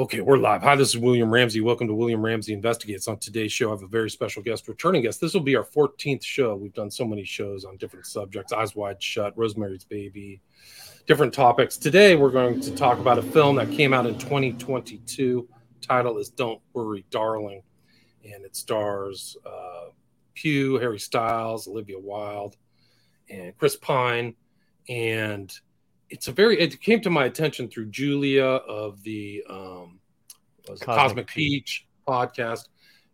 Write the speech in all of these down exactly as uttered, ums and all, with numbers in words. Okay, we're live. Hi, this is William Ramsey. Welcome to William Ramsey Investigates. On today's show, I have a very special guest, returning guest. This will be our fourteenth show. We've done so many shows on different subjects, Eyes Wide Shut, Rosemary's Baby, different topics. Today, we're going to talk about a film that came out in twenty twenty-two. Title is Don't Worry, Darling. And it stars uh, Pugh, Harry Styles, Olivia Wilde, and Chris Pine. And it's a very, it came to my attention through Julia of the um, Cosmic, Cosmic Peach podcast.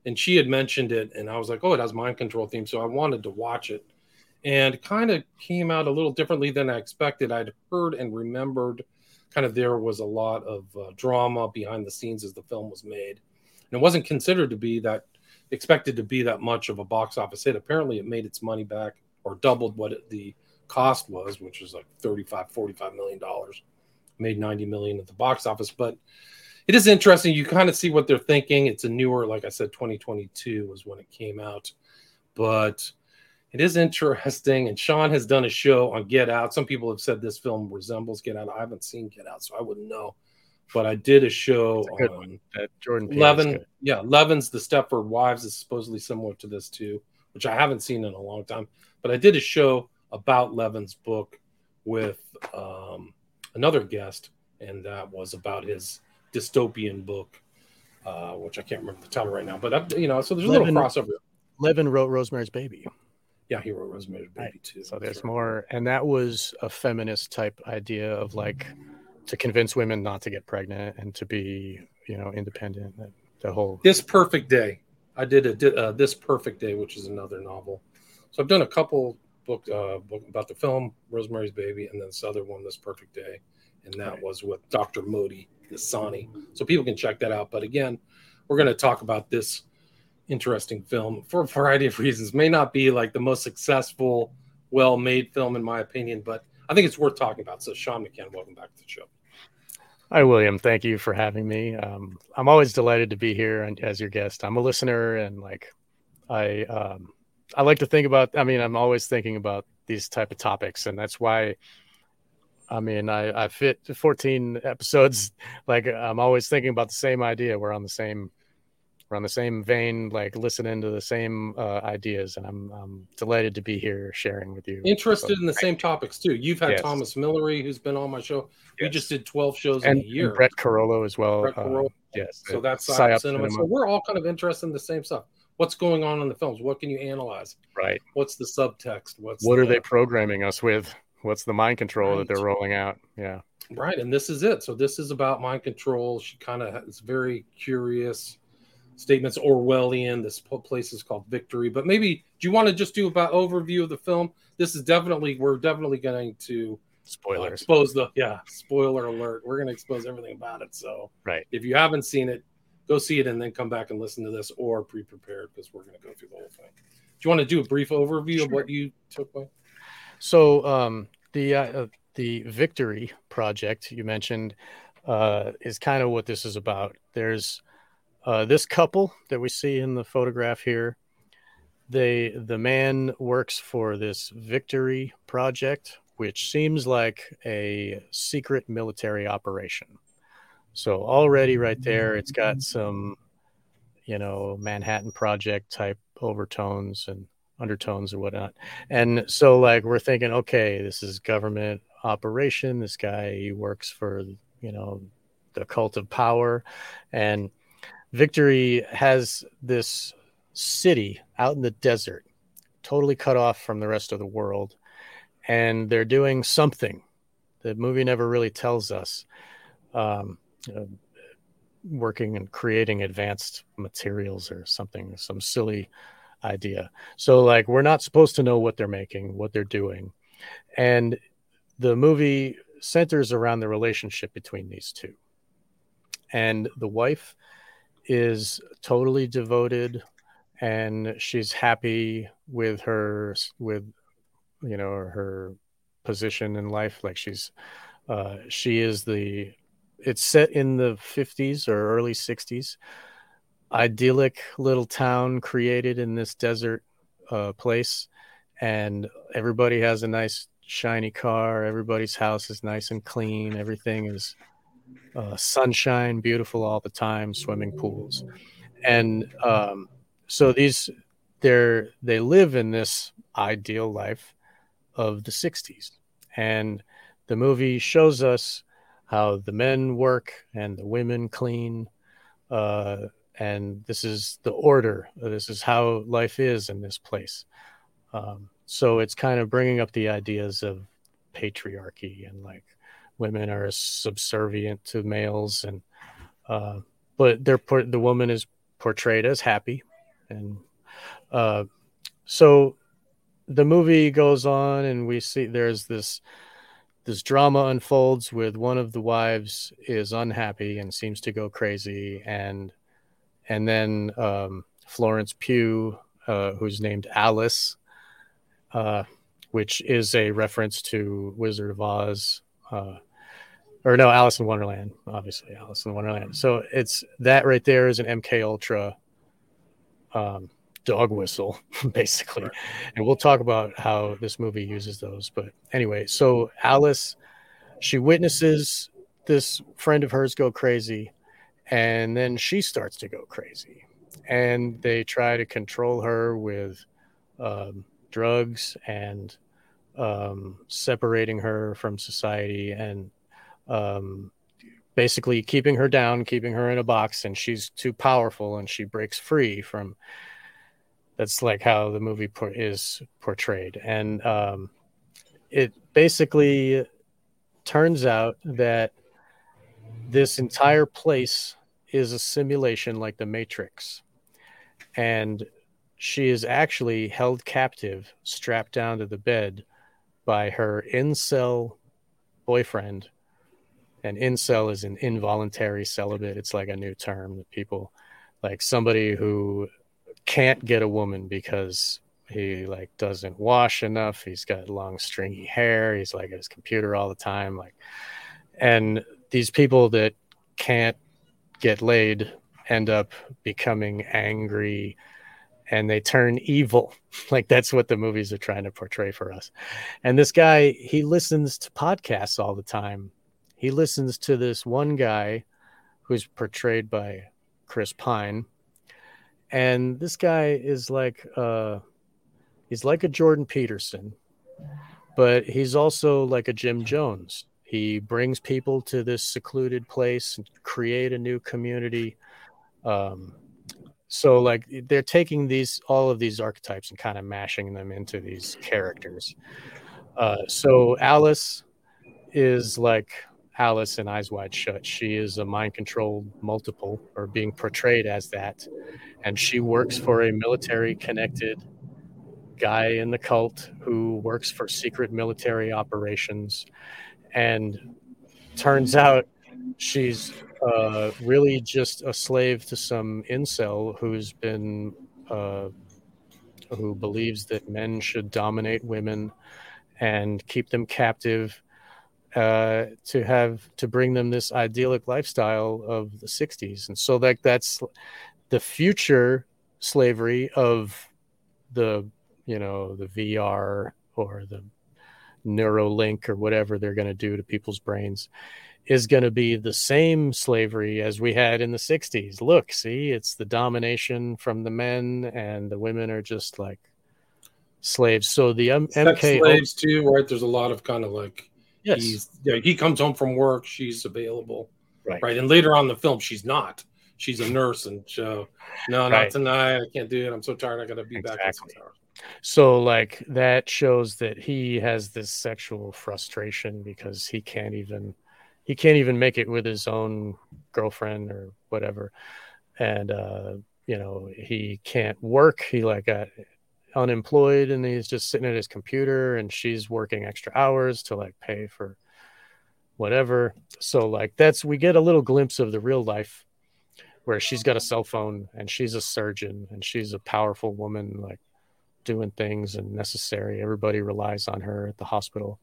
And she had mentioned it, and I was like, oh, it has mind control theme. So I wanted to watch it, and kind of came out a little differently than I expected. I'd heard and remembered kind of there was a lot of uh, drama behind the scenes as the film was made. And it wasn't considered to be that expected to be that much of a box office hit. Apparently it made its money back or doubled what it, the cost was, which is like thirty-five, forty-five million dollars, made ninety million at the box office. But it is interesting. You kind of see what they're thinking. It's a newer, like I said, twenty twenty-two was when it came out, but it is interesting. And Sean has done a show on Get Out. Some people have said this film resembles Get Out. I haven't seen Get Out, so I wouldn't know, but I did a show a on uh, Jordan Levin. Yeah. Levin's The Stepford Wives is supposedly similar to this too, which I haven't seen in a long time, but I did a show about Levin's book with um, another guest, and that was about his dystopian book, uh, which I can't remember the title right now. But, I, you know, so there's a Levin, little crossover. Levin wrote Rosemary's Baby. Yeah, he wrote Rosemary's Baby, right. too. So there's right. more. And that was a feminist type idea of, like, to convince women not to get pregnant and to be, you know, independent. That, that whole This Perfect Day. I did a did, uh, This Perfect Day, which is another novel. So I've done a couple book uh book about the film Rosemary's Baby, and then this other one, This Perfect Day, and that right. was with Doctor Modi Nassani. So people can check that out. But again, we're going to talk about this interesting film for a variety of reasons. May not be like the most successful, well-made film in my opinion, but I think it's worth talking about. So Sean McCann, welcome back to the show. Hi, William. Thank you for having me. Um, I'm always delighted to be here as your guest. I'm a listener, and like I um I like to think about, I mean, I'm always thinking about these type of topics, and that's why, I mean, I, I fit fourteen episodes. Like I'm always thinking about the same idea. We're on the same, we're on the same vein, like listening to the same uh, ideas. And I'm, I'm delighted to be here sharing with you. Interested so, in the right. same topics too. You've had yes. Thomas Millery, who's been on my show. Yes. We just did twelve shows and, in a year. And Brett Carollo as well. Brett Carollo. Uh, yes. So that's Psyop Cinema. So we're all kind of interested in the same stuff. What's going on in the films? What can you analyze? Right. What's the subtext? What's what the, are they programming us with? What's the mind control right. that they're rolling out? Yeah. Right. And this is it. So this is about mind control. She kind of has very curious statements, Orwellian. This place is called Victory. But maybe, do you want to just do about overview of the film? This is definitely, we're definitely going to spoiler uh, expose the, yeah, spoiler alert. We're going to expose everything about it. So right. if you haven't seen it, go see it and then come back and listen to this, or pre-prepared, because we're going to go through the whole thing. Do you want to do a brief overview sure. of what you took away? So um, the uh, the Victory Project you mentioned uh, is kind of what this is about. There's uh, this couple that we see in the photograph here. They the man works for this Victory Project, which seems like a secret military operation. So already right there, it's got some, you know, Manhattan Project type overtones and undertones and whatnot. And so like, we're thinking, okay, this is government operation. This guy, he works for, you know, the cult of power. And Victory has this city out in the desert, totally cut off from the rest of the world. And they're doing something. The movie never really tells us. Um, Uh, working and creating advanced materials or something, some silly idea. So like, we're not supposed to know what they're making, what they're doing. And the movie centers around the relationship between these two. And the wife is totally devoted, and she's happy with her, with, you know, her position in life. Like she's, uh, she is the, it's set in the fifties or early sixties, idyllic little town created in this desert uh, place. And everybody has a nice shiny car. Everybody's house is nice and clean. Everything is uh, sunshine, beautiful all the time, swimming pools. And um, so these, they're, they live in this ideal life of the sixties. And the movie shows us how the men work and the women clean. Uh, and this is the order. This is how life is in this place. Um, so it's kind of bringing up the ideas of patriarchy and like women are subservient to males. And, uh, but they're, the woman is portrayed as happy. And uh, so the movie goes on and we see there's this, this drama unfolds with one of the wives is unhappy and seems to go crazy. And, and then um, Florence Pugh, uh, who's named Alice, uh, which is a reference to Wizard of Oz, uh, or no, Alice in Wonderland, obviously Alice in Wonderland. So it's that right there is an M K Ultra um, dog whistle, basically. And we'll talk about how this movie uses those. But anyway, so Alice, she witnesses this friend of hers go crazy, and then she starts to go crazy. And they try to control her with um, drugs and um, separating her from society and um, basically keeping her down, keeping her in a box, and she's too powerful and she breaks free from... That's like how the movie por- is portrayed. And um, it basically turns out that this entire place is a simulation like the Matrix. And she is actually held captive, strapped down to the bed by her incel boyfriend. And incel is an involuntary celibate. It's like a new term that people like somebody who can't get a woman because he like doesn't wash enough. He's got long stringy hair. He's like at his computer all the time. Like, and these people that can't get laid end up becoming angry and they turn evil. Like that's what the movies are trying to portray for us. And this guy, he listens to podcasts all the time. He listens to this one guy who's portrayed by Chris Pine. And this guy is like, uh, he's like a Jordan Peterson, but he's also like a Jim Jones. He brings people to this secluded place and create a new community. Um, so like they're taking these, all of these archetypes and kind of mashing them into these characters. Uh, so Alice is like Alice in Eyes Wide Shut. She is a mind-controlled multiple, or being portrayed as that, and she works for a military-connected guy in the cult who works for secret military operations. And turns out she's uh, really just a slave to some incel who's been uh, who believes that men should dominate women and keep them captive. Uh, to have to bring them this idyllic lifestyle of the sixties. And so like that, that's the future slavery of the, you know, the V R or the Neuralink or whatever they're going to do to people's brains is going to be the same slavery as we had in the sixties. Look, see, it's the domination from the men and the women are just like slaves. So the um, M K slaves too, right? There's a lot of kind of like, yes. He's, you know, he comes home from work. She's available. Right. Right. And later on in the film, she's not. She's a nurse. And so, no, right. Not tonight. I can't do it. I'm so tired. I got to be exactly. back in six hours. So, like, that shows that he has this sexual frustration because he can't even he can't even make it with his own girlfriend or whatever. And, uh, you know, he can't work. He, like, got unemployed and he's just sitting at his computer and she's working extra hours to like pay for whatever. So like that's, we get a little glimpse of the real life where she's got a cell phone and she's a surgeon and she's a powerful woman, like doing things and necessary. Everybody relies on her at the hospital.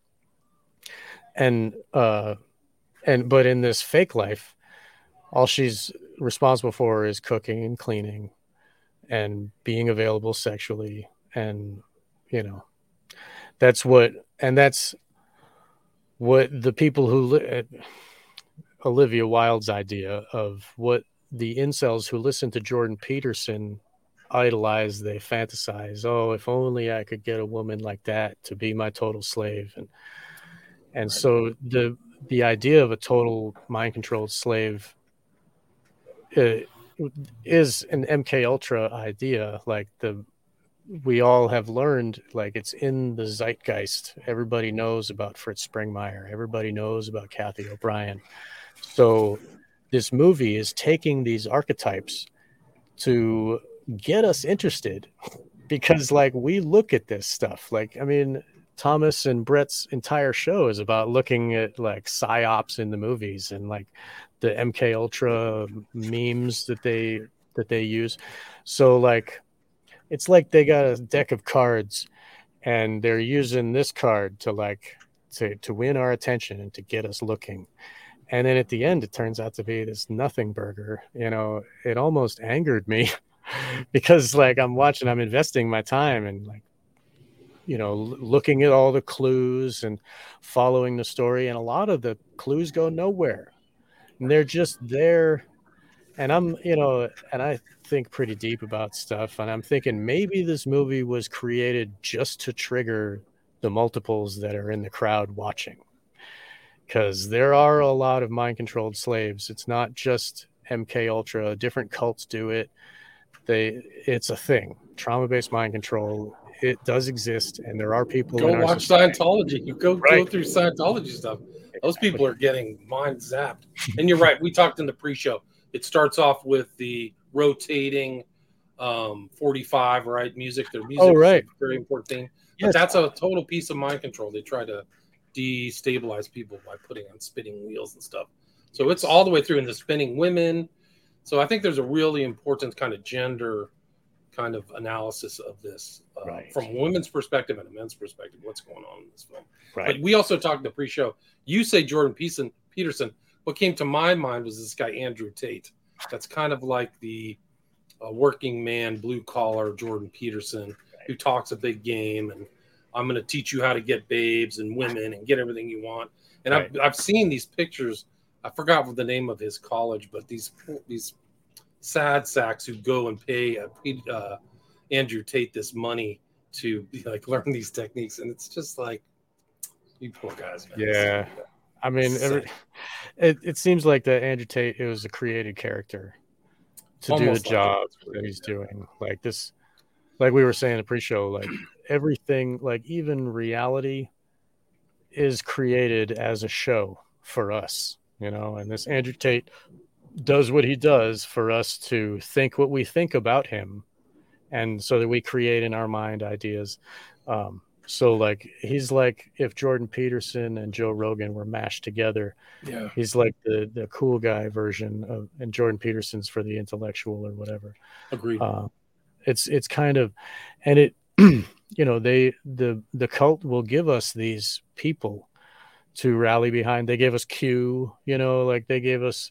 And, uh, and, but in this fake life, all she's responsible for is cooking and cleaning and being available sexually. And, you know, that's what, and that's what the people who li- Olivia Wilde's idea of what the incels who listen to Jordan Peterson idolize. They fantasize, oh, if only I could get a woman like that to be my total slave. And and right. so the the idea of a total mind-controlled slave it, is an M K Ultra idea. Like the we all have learned, like it's in the zeitgeist. Everybody knows about Fritz Springmeier. Everybody knows about Kathy O'Brien. So this movie is taking these archetypes to get us interested, because like we look at this stuff. Like, I mean, Thomas and Brett's entire show is about looking at like psyops in the movies and like the M K Ultra memes that they that they use. So like it's like they got a deck of cards and they're using this card to like to, to win our attention and to get us looking. And then at the end, it turns out to be this nothing burger. You know, it almost angered me because like I'm watching, I'm investing my time and like, you know, looking at all the clues and following the story. And a lot of the clues go nowhere. And they're just there. And I'm, you know, and I think pretty deep about stuff. And I'm thinking maybe this movie was created just to trigger the multiples that are in the crowd watching. Because there are a lot of mind-controlled slaves. It's not just M K Ultra. Different cults do it. They, it's a thing. Trauma-based mind control. It does exist, and there are people. Go in watch our Scientology. You go right. go through Scientology stuff. Those people are getting mind zapped. And you're right. We talked in the pre-show. It starts off with the rotating um, forty-five, right? Music. Their music oh, right. is a very important thing. Yes. But that's a total piece of mind control. They try to destabilize people by putting on spinning wheels and stuff. So it's all the way through in the spinning women. So I think there's a really important kind of gender kind of analysis of this uh, right. from a women's perspective and a men's perspective, what's going on in this film. Right. But we also talked in the pre-show. You say Jordan Peterson, Peterson. What came to my mind was this guy, Andrew Tate. That's kind of like the uh, working man, blue collar Jordan Peterson, right. who talks a big game. And I'm going to teach you how to get babes and women and get everything you want. And right. I've, I've seen these pictures. I forgot what the name of his college, but these these sad sacks who go and pay a, uh, Andrew Tate this money to like learn these techniques, and it's just like, you poor guys, man. Yeah, so, I mean, every, it it seems like that Andrew Tate it was a created character to Almost do the like job that, that he's yeah. doing. Like this, like we were saying in the pre-show, like everything, like even reality, is created as a show for us. You know, and this Andrew Tate does what he does for us to think what we think about him, and so that we create in our mind ideas. Um, so, like, he's like if Jordan Peterson and Joe Rogan were mashed together, yeah. he's like the, the cool guy version of, and Jordan Peterson's for the intellectual or whatever. Agreed. Uh, it's it's kind of, and it, you know, they the the cult will give us these people to rally behind. They gave us Q, you know, like they gave us,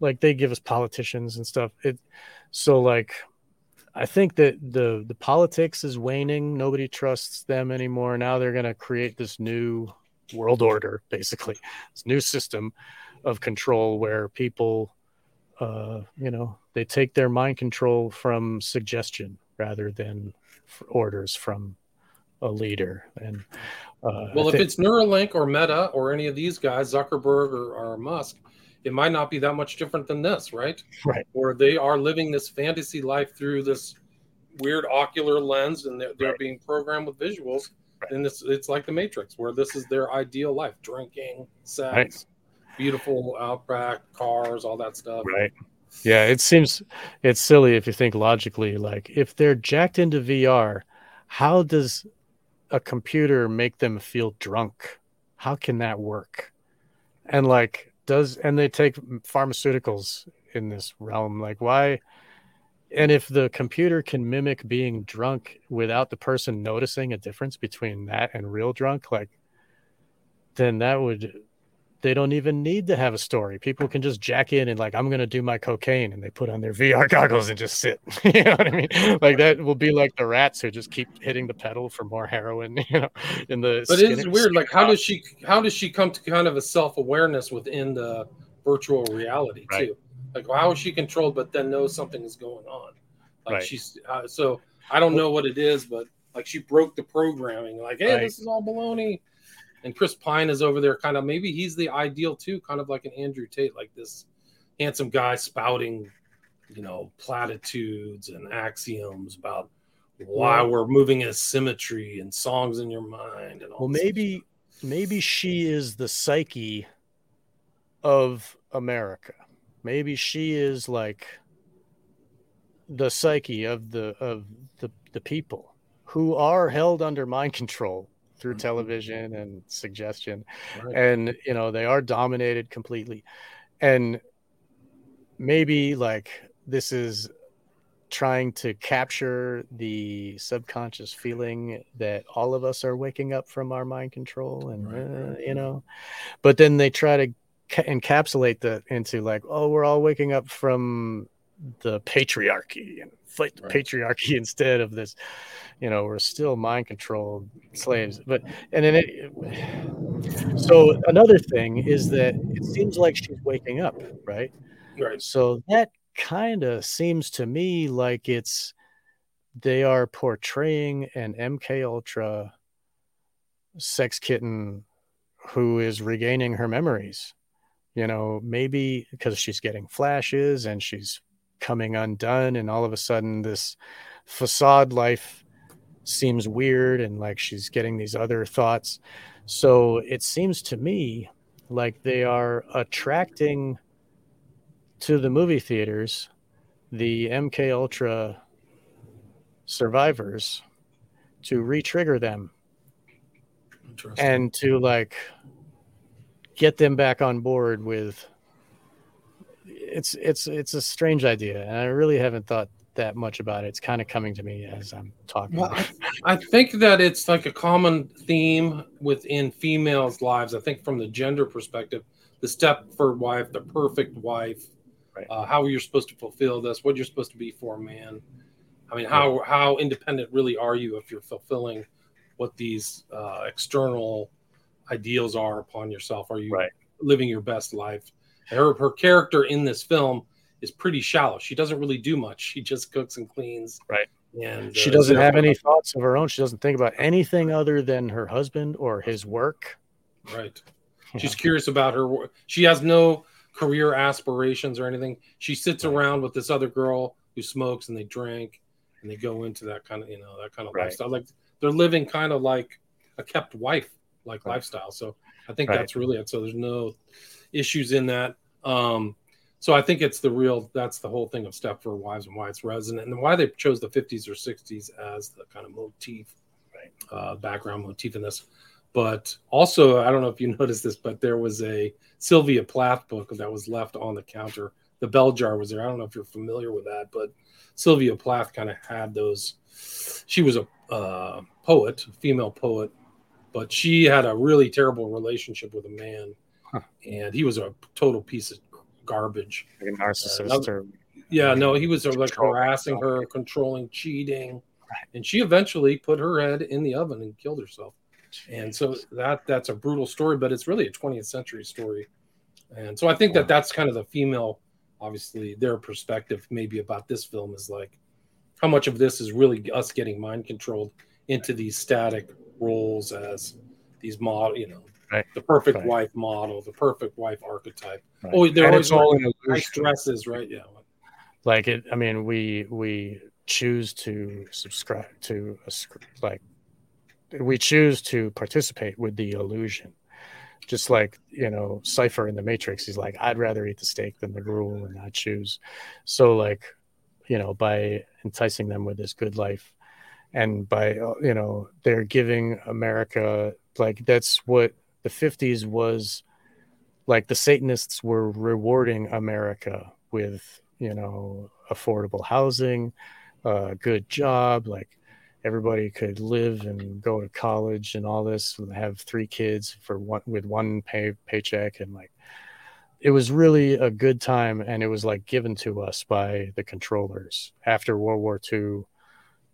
like they give us politicians and stuff. It, so like, I think that the, the politics is waning. Nobody trusts them anymore. Now they're going to create this new world order, basically this new system of control where people, uh, you know, they take their mind control from suggestion rather than orders from a leader. And uh, well, if it's Neuralink or Meta or any of these guys, Zuckerberg or, or Musk, it might not be that much different than this, right? Right. Where they are living this fantasy life through this weird ocular lens, and they're, they're right. being programmed with visuals. Right. And this, it's like The Matrix, where this is their ideal life: drinking, sex, right. beautiful Outback, cars, all that stuff. Right. Yeah, it seems it's silly if you think logically. Like, if they're jacked into V R, how does a computer make them feel drunk? How can that work? And like, does, and they take pharmaceuticals in this realm. Like, why? And if the computer can mimic being drunk without the person noticing a difference between that and real drunk, like, then that would, they don't even need to have a story. People can just jack in and like, I'm going to do my cocaine, and they put on their V R goggles and just sit. You know what I mean? Like that will be like the rats who just keep hitting the pedal for more heroin, you know, in the, but it is weird. Like, how does she, how does she come to kind of a self-awareness within the virtual reality right. too. Like, well, how is she controlled, but then knows something is going on? Like right. she's uh, so I don't know what it is, but like she broke the programming. Like, hey, right. this is all baloney. And Chris Pine is over there, kind of maybe he's the ideal too, kind of like an Andrew Tate, like this handsome guy spouting, you know, platitudes and axioms about why we're moving as symmetry and songs in your mind. And all well, maybe stuff. maybe she is the psyche of America. Maybe she is like the psyche of the of the, the people who are held under mind control through television and suggestion. Right. And, you know, they are dominated completely. And maybe like this is trying to capture the subconscious feeling that all of us are waking up from our mind control and, right. uh, you know, but then they try to ca- encapsulate that into like, oh, we're all waking up from the patriarchy and fight the right. patriarchy instead of this, you know, we're still mind controlled slaves. But, and then it, so another thing is that it seems like she's waking up, right? Right. So that kind of seems to me like it's, they are portraying an M K Ultra sex kitten who is regaining her memories, you know, maybe because she's getting flashes and she's coming undone, and all of a sudden this facade life seems weird and like she's getting these other thoughts. So it seems to me like they are attracting to the movie theaters the M K Ultra survivors to re-trigger them and to like get them back on board with It's it's it's a strange idea, and I really haven't thought that much about it. It's kind of coming to me as I'm talking. Well, I think that it's like a common theme within females' lives. I think from the gender perspective, the Stepford wife, the perfect wife, right. uh, how you're supposed to fulfill this, what you're supposed to be for a man. I mean, how right. how independent really are you if you're fulfilling what these uh, external ideals are upon yourself? Are you right. living your best life? Her, her character in this film is pretty shallow. She doesn't really do much. She just cooks and cleans. Right. And she uh, doesn't have any thoughts of her own. She doesn't think about anything other than her husband or his work. Right. Yeah. She's curious about her work. She has no career aspirations or anything. She sits right. around with this other girl who smokes, and they drink, and they go into that kind of, you know, that kind of right. lifestyle. Like they're living kind of like a kept wife like right. lifestyle. So I think right. that's really it. So there's no issues in that. Um, so I think it's the real, that's the whole thing of Stepford Wives and why it's resonant and why they chose the fifties or sixties as the kind of motif, right. uh, background motif in this. But also, I don't know if you noticed this, but there was a Sylvia Plath book that was left on the counter. The bell jar was there. I don't know if you're familiar with that, but Sylvia Plath kind of had those. She was a uh, poet, a female poet, but she had a really terrible relationship with a man. Huh. And he was a total piece of garbage. Like a narcissist. Uh, another, or, yeah, no, he was like harassing her, controlling, cheating. Right. And she eventually put her head in the oven and killed herself. Jeez. And so that that's a brutal story, but it's really a twentieth century story. And so I think wow. that that's kind of the female, obviously, their perspective maybe about this film is like, how much of this is really us getting mind controlled into these static roles as these model, you know, Right. the perfect right. wife model, the perfect wife archetype. Right. Oh, they're and always all in nice dresses, right? Yeah. Like it. I mean, we we choose to subscribe to a like we choose to participate with the illusion. Just like, you know, Cypher in The Matrix, he's like, I'd rather eat the steak than the gruel, and I choose. So like, you know, by enticing them with this good life, and by you know, they're giving America like that's what. The fifties was like the Satanists were rewarding America with, you know, affordable housing, a uh, good job. Like everybody could live and go to college and all this and have three kids for one with one pay paycheck. And like, it was really a good time. And it was like given to us by the controllers after World War Two.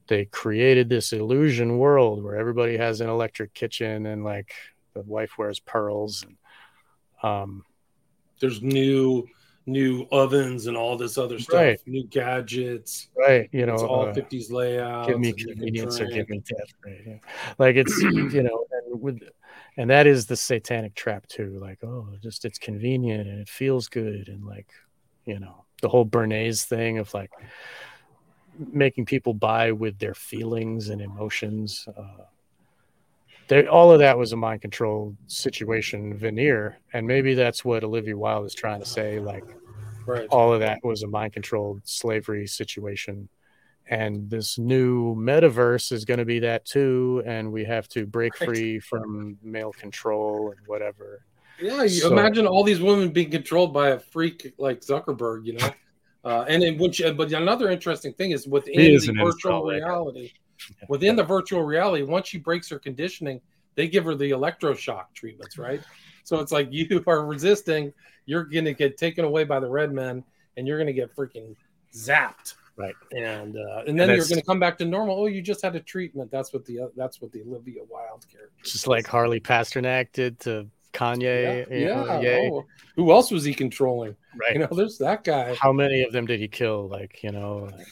They created this illusion world where everybody has an electric kitchen and like, the wife wears pearls and um there's new new ovens and all this other stuff, right. New gadgets, right? You know, it's all uh, fifties layouts. Give me convenience or give me death. Right? Yeah. Like it's you know, and with and that is the satanic trap too. Like oh, just it's convenient and it feels good and like you know the whole Bernays thing of like making people buy with their feelings and emotions. Uh, There, all of that was a mind control situation veneer, and maybe that's what Olivia Wilde is trying to say. Like, right. All of that was a mind controlled slavery situation, and this new metaverse is going to be that too. And we have to break right. free from male control and whatever. Yeah, you so, imagine all these women being controlled by a freak like Zuckerberg, you know. uh, and in which, but another interesting thing is within is the virtual reality. Like Within the virtual reality, once she breaks her conditioning, they give her the electroshock treatments, right? So it's like you are resisting, you're going to get taken away by the red men, and you're going to get freaking zapped, right? And uh, and then and you're going to come back to normal. Oh, you just had a treatment. That's what the uh, that's what the Olivia Wilde character. Just like Harley Pasternak did to Kanye. Yeah. yeah. yeah. Oh, who else was he controlling? Right. You know, there's that guy. How many of them did he kill? Like you know. Like...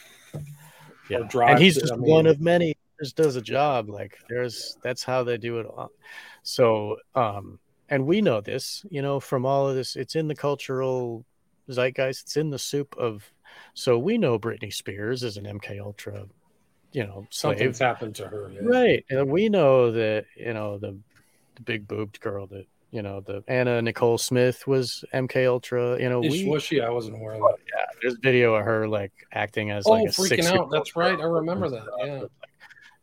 Yeah. And he's just I mean, one of many. He just does a job. Like there's that's how they do it all. So um, and we know this, you know, from all of this. It's in the cultural zeitgeist. It's in the soup of. So we know Britney Spears is an M K Ultra, you know, slave. Something's happened to her, yeah. Right? And we know that you know the, the big boobed girl that you know the Anna Nicole Smith was M K Ultra. You know, is, we, was she? I wasn't aware of that. Yeah. There's video of her like acting as oh, like a freaking out. That's right. I remember that. Yeah.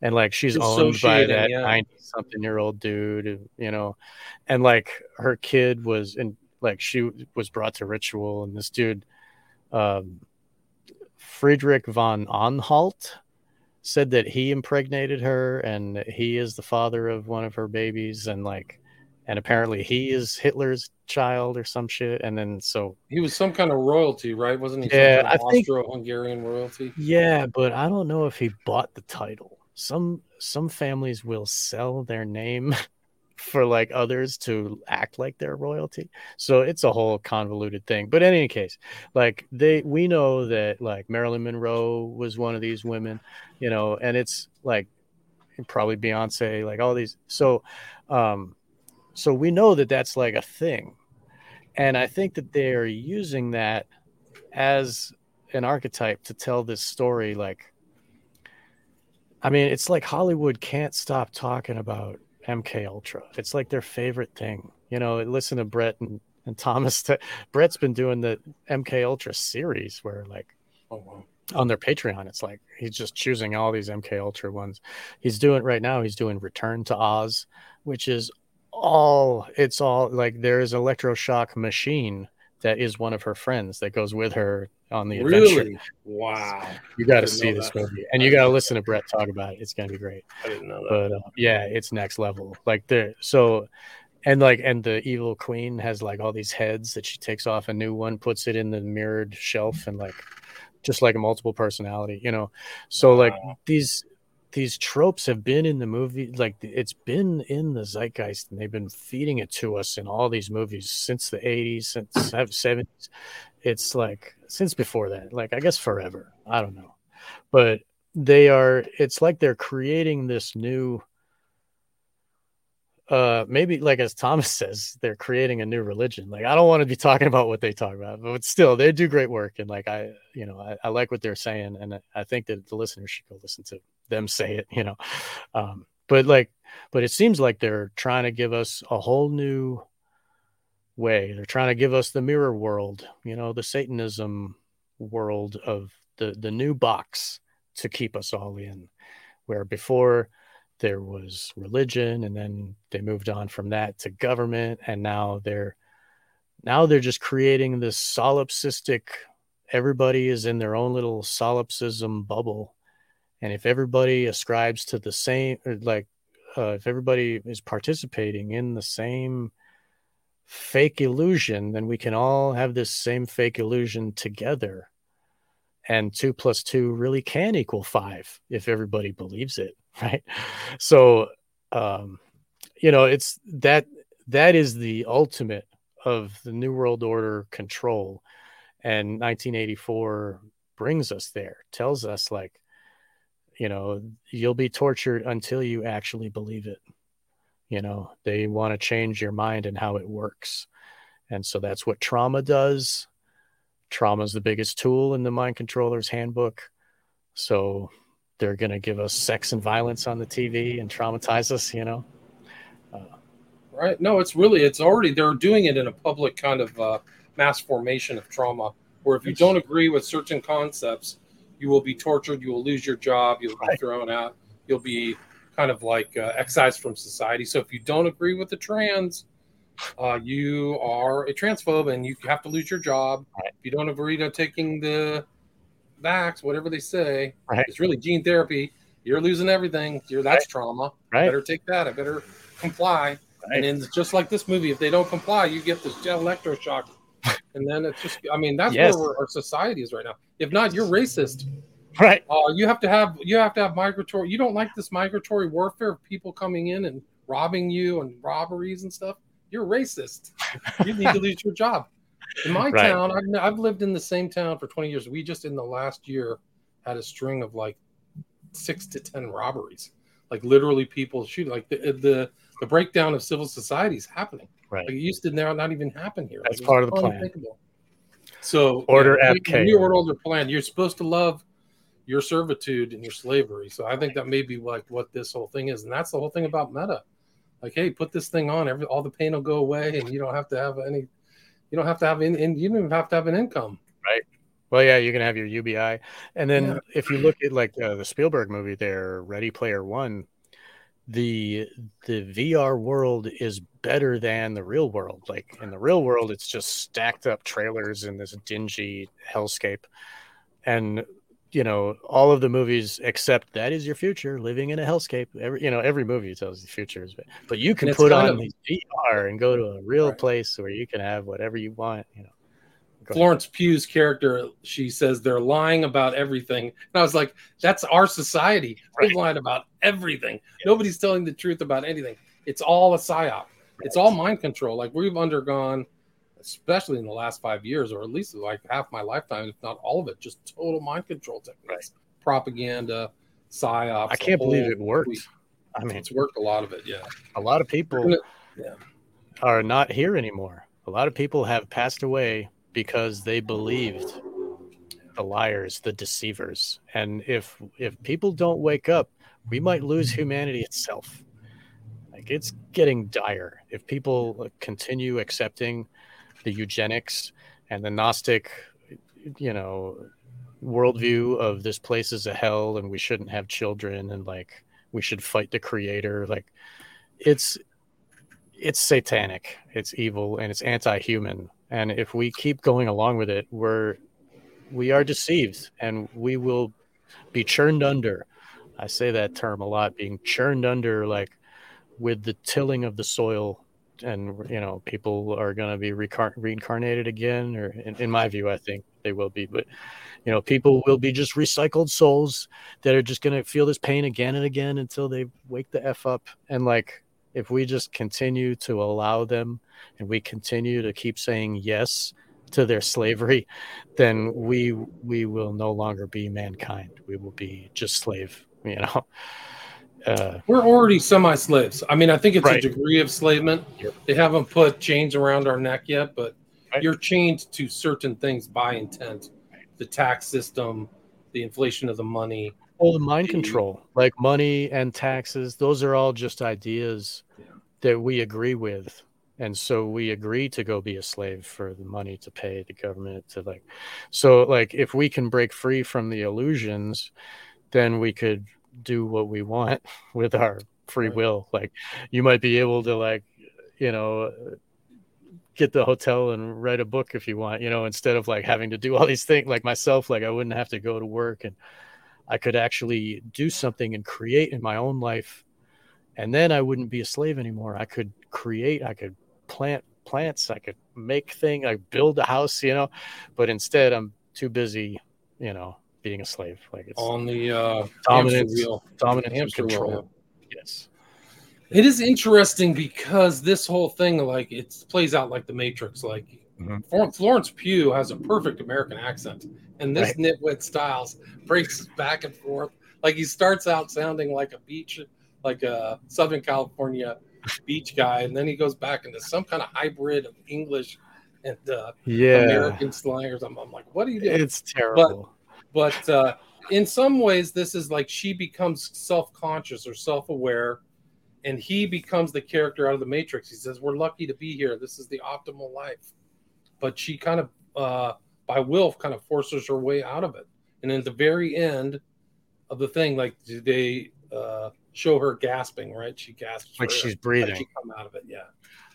And like she's owned by that ninety yeah. something year old dude, you know, and like her kid was in like she was brought to ritual. And this dude, um, Friedrich von Anhalt, said that he impregnated her and he is the father of one of her babies. And like, and apparently he is Hitler's child or some shit. And then so he was some kind of royalty, right? Wasn't he? Yeah, I think Austro-Hungarian royalty. Yeah, but I don't know if he bought the title. Some some families will sell their name for like others to act like they're royalty. So it's a whole convoluted thing. But in any case, like they we know that like Marilyn Monroe was one of these women, you know, and it's like probably Beyonce, like all these. So um So we know that that's like a thing. And I think that they are using that as an archetype to tell this story. Like, I mean, it's like Hollywood can't stop talking about M K Ultra. It's like their favorite thing. You know, listen to Brett and, and Thomas. T- Brett's been doing the M K Ultra series where like oh, wow. on their Patreon, it's like he's just choosing all these M K Ultra ones. He's doing right now. He's doing Return to Oz, which is all it's all like there is an electroshock machine that is one of her friends that goes with her on the really? adventure. Wow. You got to see this that. movie and you got to listen to Brett talk about it. It's going to be great. I didn't know that. But uh, yeah, it's next level. Like there. So, and like, and the evil queen has like all these heads that she takes off a new one, puts it in the mirrored shelf and like, just like a multiple personality, you know? So wow. like these, These tropes have been in the movie, like it's been in the zeitgeist, and they've been feeding it to us in all these movies since the eighties, since the seventies. It's like since before that, like I guess forever. I don't know, but they are. It's like they're creating this new. Uh, maybe like as Thomas says, they're creating a new religion. Like I don't want to be talking about what they talk about, but still they do great work. And like I, you know, I, I like what they're saying, and I think that the listeners should go listen to them say it. You know, um, but like, but it seems like they're trying to give us a whole new way. They're trying to give us the mirror world, you know, the Satanism world of the the new box to keep us all in, where before. There was religion, and then they moved on from that to government, and now they're now they're just creating this solipsistic. Everybody is in their own little solipsism bubble, and if everybody ascribes to the same, or like uh, if everybody is participating in the same fake illusion, then we can all have this same fake illusion together, and two plus two really can equal five if everybody believes it. Right. So, um, you know, it's that that is the ultimate of the New World Order control. And nineteen eighty-four brings us there, tells us like, you know, you'll be tortured until you actually believe it. You know, they want to change your mind and how it works. And so that's what trauma does. Trauma is the biggest tool in the mind controller's handbook. So they're going to give us sex and violence on the T V and traumatize us, you know? Uh, right. No, it's really, it's already, they're doing it in a public kind of uh, mass formation of trauma, where if you don't agree with certain concepts, you will be tortured, you will lose your job, you'll be thrown out, you'll be kind of like uh, excised from society. So if you don't agree with the trans, uh, you are a transphobe and you have to lose your job. Right. If you don't agree to taking the vax, whatever they say, right. It's really gene therapy. You're losing everything. You're That's right. Trauma. Right. I better take that. I better comply. Right. And then just like this movie, if they don't comply, you get this electroshock. And then it's just, I mean, that's yes. where we're, our society is right now. If not, you're racist. Right. Uh, you have to have, you have to have migratory. You don't like this migratory warfare of people coming in and robbing you and robberies and stuff. You're racist. You need to lose your job. In my right. town, I've, I've lived in the same town for twenty years. We just in the last year had a string of like six to ten robberies. Like literally people shooting. Like the the, the breakdown of civil society is happening. Right. Like it used to now not even happen here. That's like part of the plan. So order you know, F K. New World Order plan. You're supposed to love your servitude and your slavery. So I think that may be like what this whole thing is, and that's the whole thing about Meta. Like, hey, put this thing on. Every all the pain will go away, and you don't have to have any. You don't have to have in. in you don't even have to have an income. Right. Well, yeah, you're gonna have your U B I, and then yeah. if you look at like uh, the Spielberg movie, there, Ready Player One. the the V R world is better than the real world. Like in the real world, it's just stacked up trailers in this dingy hellscape. And, you know, all of the movies except that is your future, living in a hellscape. Every, you know, every movie tells you futures, but, but you can put on of, V R and go to a real right. place where you can have whatever you want, you know. Florence Pugh's character, she says they're lying about everything. And I was like, that's our society. We're right. lying about everything. Yeah. Nobody's telling the truth about anything. It's all a psyop. Right. It's all mind control. Like we've undergone, especially in the last five years, or at least like half my lifetime, if not all of it, just total mind control techniques, right. propaganda, psyops. I can't believe it worked. Week. I mean, it's worked a lot of it. Yeah. A lot of people yeah. are not here anymore. A lot of people have passed away because they believed the liars, the deceivers. And if if people don't wake up, we might lose humanity itself. Like it's getting dire. If people continue accepting the eugenics and the Gnostic, you know, worldview of this place is a hell and we shouldn't have children and like we should fight the creator. Like it's it's satanic, it's evil, and it's anti-human. And if we keep going along with it, we're, we are deceived and we will be churned under. I say that term a lot, being churned under, like with the tilling of the soil. And, you know, people are going to be reincarn- reincarnated again, or in, in my view, I think they will be. But, you know, people will be just recycled souls that are just going to feel this pain again and again until they wake the F up. And like, if we just continue to allow them and we continue to keep saying yes to their slavery, then we we will no longer be mankind. We will be just slave, you know. Uh, We're already semi-slaves. I mean, I think it's right. a degree of slavement. Yep. They haven't put chains around our neck yet, but right. you're chained to certain things by intent. Right. The tax system, the inflation of the money. All the mind control, like money and taxes, those are all just ideas yeah. that we agree with, and so we agree to go be a slave for the money to pay the government to like. So, like, if we can break free from the illusions, then we could do what we want with our free right. will. Like, you might be able to, like, you know, get the hotel and write a book if you want, you know, instead of like having to do all these things. Like myself, like I wouldn't have to go to work and. I could actually do something and create in my own life, and then I wouldn't be a slave anymore. I could create, I could plant plants, I could make things, I build a house, you know. But instead, I'm too busy, you know, being a slave. Like it's on the uh, dominance, hamster wheel. Dominance, dominance and control. Wheel, yeah. Yes. It is interesting because this whole thing, like, it plays out like The Matrix. Like, mm-hmm. Florence Pugh has a perfect American accent, and this right. nitwit Styles breaks back and forth. Like, he starts out sounding like a beach, like a Southern California beach guy, and then he goes back into some kind of hybrid of English and uh, yeah. American slang or something. I'm like, what are you doing? It's terrible. But, but uh, in some ways, this is like she becomes self-conscious or self-aware. And he becomes the character out of The Matrix. He says, we're lucky to be here. This is the optimal life. But she kind of, uh, by will, kind of forces her way out of it. And at the very end of the thing, like they uh, show her gasping, right? She gasps. Like she's breathing. Like she come out of it, yeah.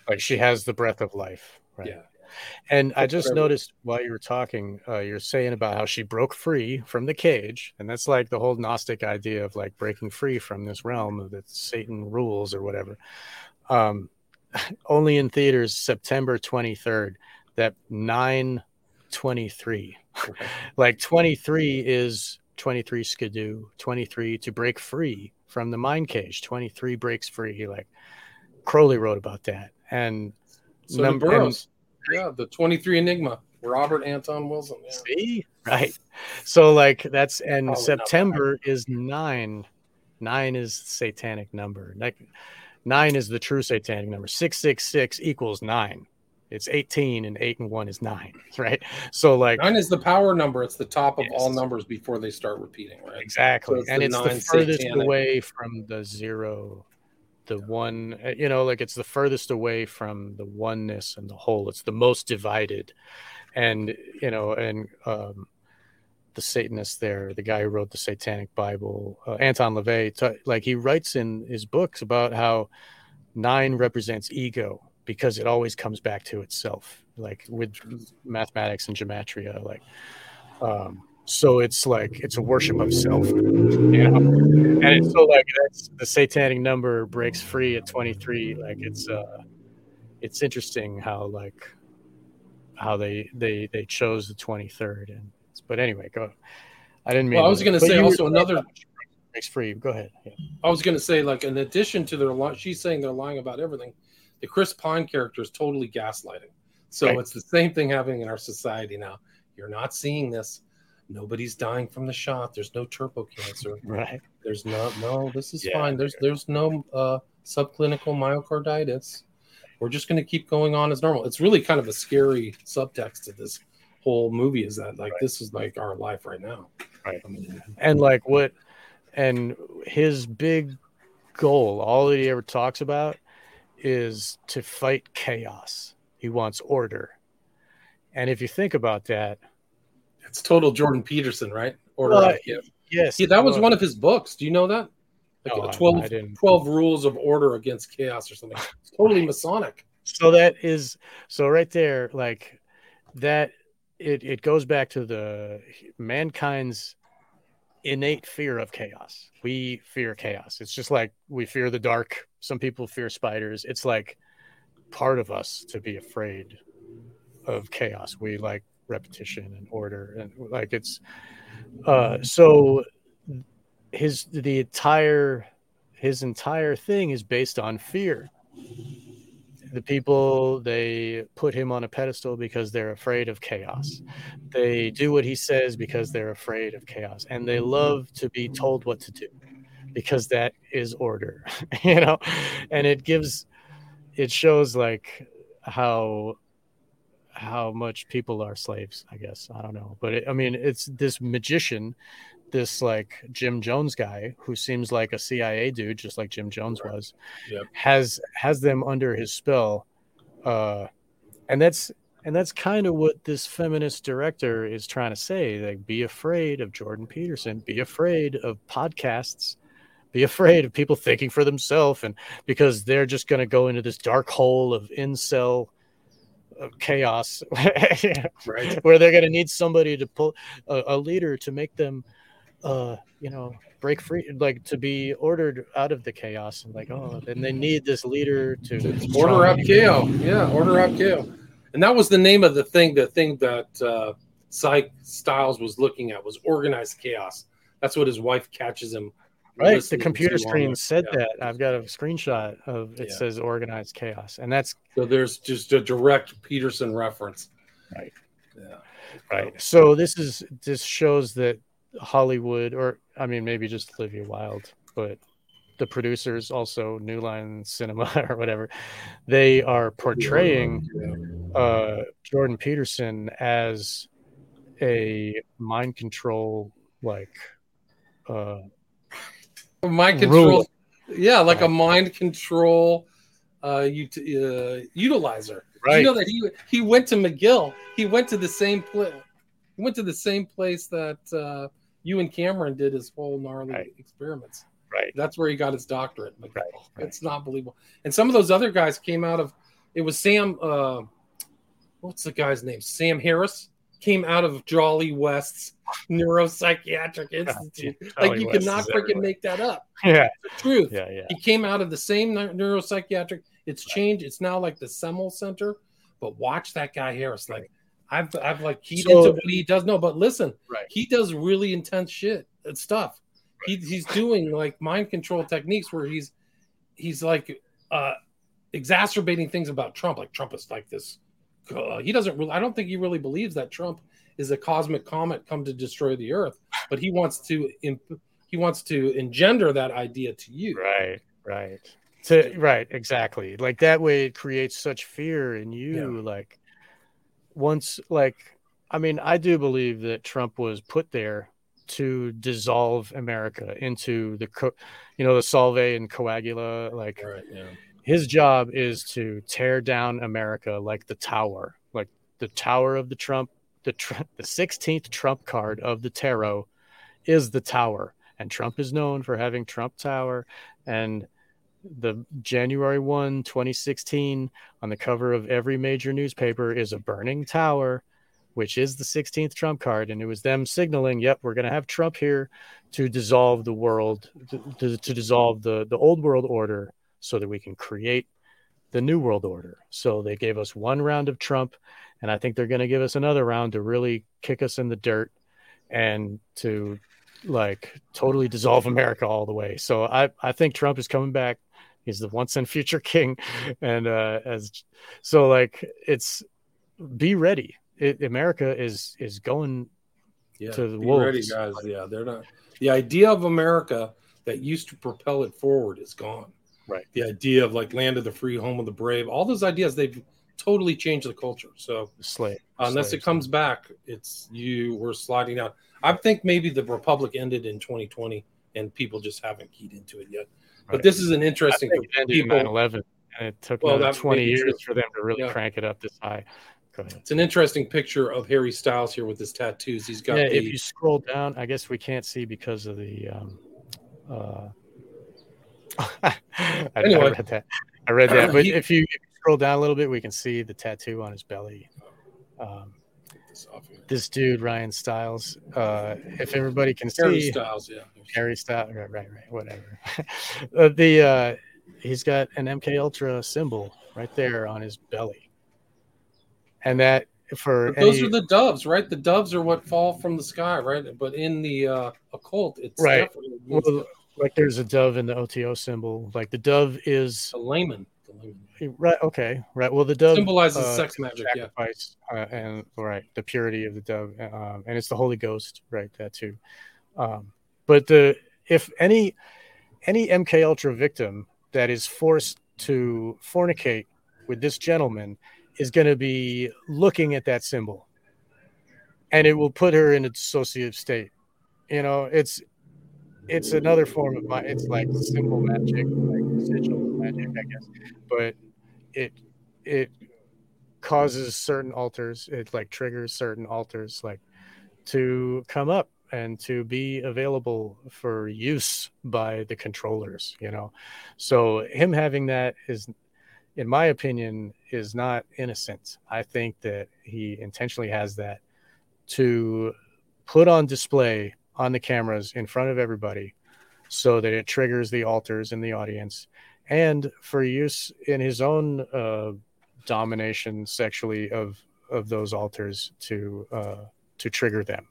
Like she has the breath of life, right? Yeah. And I just noticed while you were talking, uh, you're saying about how she broke free from the cage. And that's like the whole Gnostic idea of like breaking free from this realm that Satan rules or whatever. Um, only in theaters September twenty-third, that nine twenty-three. Okay. Like twenty-three is twenty-three skidoo, twenty-three to break free from the mind cage. twenty-three breaks free. Like Crowley wrote about that. And so number Burroughs. Yeah, the twenty-three Enigma, Robert Anton Wilson. Yeah. See? Right. So, like, that's, and oh, September no. is nine. Nine is the satanic number. Nine is the true satanic number. six six six equals nine. It's eighteen, and eight and one is nine, right? So, like, nine is the power number. It's the top of yes. all numbers before they start repeating, right? Exactly. So and the it's the furthest satanic. away from the zero. The one, you know, like it's the furthest away from the oneness and the whole. It's the most divided. And, you know, and um, the Satanist there, the guy who wrote the Satanic Bible, uh, Anton LaVey, t- like he writes in his books about how nine represents ego because it always comes back to itself, like with mathematics and gematria. Like, um, so it's like it's a worship of self, you know. And it's so like that's the satanic number breaks free at twenty-three. Like it's uh it's interesting how like how they they they chose the twenty-third. And but anyway, go. I didn't mean. Well, I was going to say also another breaks free. Go ahead. Yeah. I was going to say like in addition to their lying, she's saying they're lying about everything. The Chris Pine character is totally gaslighting. So right. It's the same thing happening in our society now. You're not seeing this. Nobody's dying from the shot. There's no turbo cancer. Right. There's not. No, this is yeah, fine. There's sure. there's no uh, subclinical myocarditis. We're just going to keep going on as normal. It's really kind of a scary subtext to this whole movie. Is that like right. this is like our life right now? Right. I mean, and like what? And his big goal, all that he ever talks about, is to fight chaos. He wants order. And if you think about that. It's total Jordan Peterson, right? Order uh, of Chaos. Yes. Yeah, that was one of his books. Do you know that? Like no, twelve, twelve rules of order against chaos or something. It's totally right. Masonic. So that is so right there, like that it, it goes back to the mankind's innate fear of chaos. We fear chaos. It's just like we fear the dark. Some people fear spiders. It's like part of us to be afraid of chaos. We like repetition and order and like it's uh so his the entire his entire thing is based on fear. The people, they put him on a pedestal because they're afraid of chaos. They do what he says because they're afraid of chaos, and they love to be told what to do because that is order. You know, and it gives it shows like how how much people are slaves, I guess. I don't know. But it, I mean, it's this magician, this like Jim Jones guy who seems like a C I A dude, just like Jim Jones right. was, yep. has, has them under his spell. Uh, and that's, and that's kind of what this feminist director is trying to say, like be afraid of Jordan Peterson, be afraid of podcasts, be afraid of people thinking for themselves. And because they're just going to go into this dark hole of incel of chaos right. where they're going to need somebody to pull a, a leader to make them uh you know break free, like to be ordered out of the chaos. And like oh then they need this leader to order up K O. yeah order up K O. And that was the name of the thing the thing that uh Psych Styles was looking at was organized chaos. That's what his wife catches him Right. The computer screen said yeah. that. I've got a screenshot of it yeah. says organized chaos. And that's so there's just a direct Peterson reference. Right. Yeah. Right. So this is this shows that Hollywood, or I mean, maybe just Olivia Wilde, but the producers also New Line Cinema or whatever, they are portraying uh, Jordan Peterson as a mind control, like uh, mind control, ruler. yeah, like a mind control uh, ut- uh, utilizer. Right. You know that he he went to McGill. He went to the same place. He went to the same place that uh, you and Cameron did his whole gnarly right. experiments. Right. That's where he got his doctorate. Like, right. It's not believable. And some of those other guys came out of. It was Sam. Uh, what's the guy's name? Sam Harris came out of Jolly West's Neuropsychiatric Institute. Like Jolly you West cannot freaking make that up. Yeah. It's the truth. Yeah, yeah. He came out of the same neuropsychiatric. It's changed. It's now like the Semmel Center, but watch that guy Harris. Like I've, I've like he so, into what he does. No, but listen, right. he does really intense shit and stuff. He, he's doing like mind control techniques where he's, he's like uh, exacerbating things about Trump. Like Trump is like this. Uh, he doesn't really, I don't think he really believes that Trump is a cosmic comet come to destroy the earth, but he wants to, imp- he wants to engender that idea to you. Right. Right. To, right, exactly. Like that way it creates such fear in you. Yeah. Like once, like, I mean, I do believe that Trump was put there to dissolve America into the, co- you know, the Solvay and Coagula. Like right, yeah. his job is to tear down America like the tower, like the tower of the Trump, the tr- the sixteenth Trump card of the tarot is the tower. And Trump is known for having Trump Tower and the January first, twenty sixteen on the cover of every major newspaper is a burning tower, which is the sixteenth Trump card. And it was them signaling, yep, we're going to have Trump here to dissolve the world, to, to, to dissolve the, the old world order so that we can create the new world order. So they gave us one round of Trump, and I think they're going to give us another round to really kick us in the dirt and to like totally dissolve America all the way. So I, I think Trump is coming back. He's the once and future king. And uh, as so like it's be ready. It, America is is going yeah, to the wolves. Ready, guys. Yeah, they're not. The idea of America that used to propel it forward is gone. Right. The idea of like land of the free, home of the brave, all those ideas, they've totally changed the culture. So slave, unless slave, it comes slave. back, it's you we're sliding down. I think maybe the Republic ended in twenty twenty and people just haven't keyed into it yet. But right. this is an interesting thing. It ended in nine eleven and it took well, twenty years for them to really yeah. crank it up this high. Go ahead. It's an interesting picture of Harry Styles here with his tattoos. He's got yeah, the, if you scroll down, I guess we can't see because of the um uh I, anyway. I read that. I read that. But he, if you scroll down a little bit, we can see the tattoo on his belly. Um This dude Ryan Styles, uh, if everybody can see, Harry Styles, yeah, Harry Styles, right, right, right, whatever. uh, the uh, he's got an M K Ultra symbol right there on his belly, and that for but those any, are the doves, right? The doves are what fall from the sky, right? But in the uh, occult, it's right. Well, like there's a dove in the O T O symbol. Like the dove is a layman. Right. Okay. Right. Well, the dove symbolizes uh, sex magic, sacrifice, yeah. uh, and right, the purity of the dove, um, and it's the Holy Ghost, right? That too. Um, but the if any any M K Ultra victim that is forced to fornicate with this gentleman is going to be looking at that symbol, and it will put her in a dissociative state. You know, it's it's another form of my. It's like symbol magic, like residual. Magic, I guess, but it it causes certain altars, it like triggers certain altars like to come up and to be available for use by the controllers, you know. So him having that is, in my opinion, is not innocent. I think that he intentionally has that to put on display on the cameras in front of everybody so that it triggers the altars in the audience. And for use in his own uh, domination sexually of, of those altars to uh, to trigger them.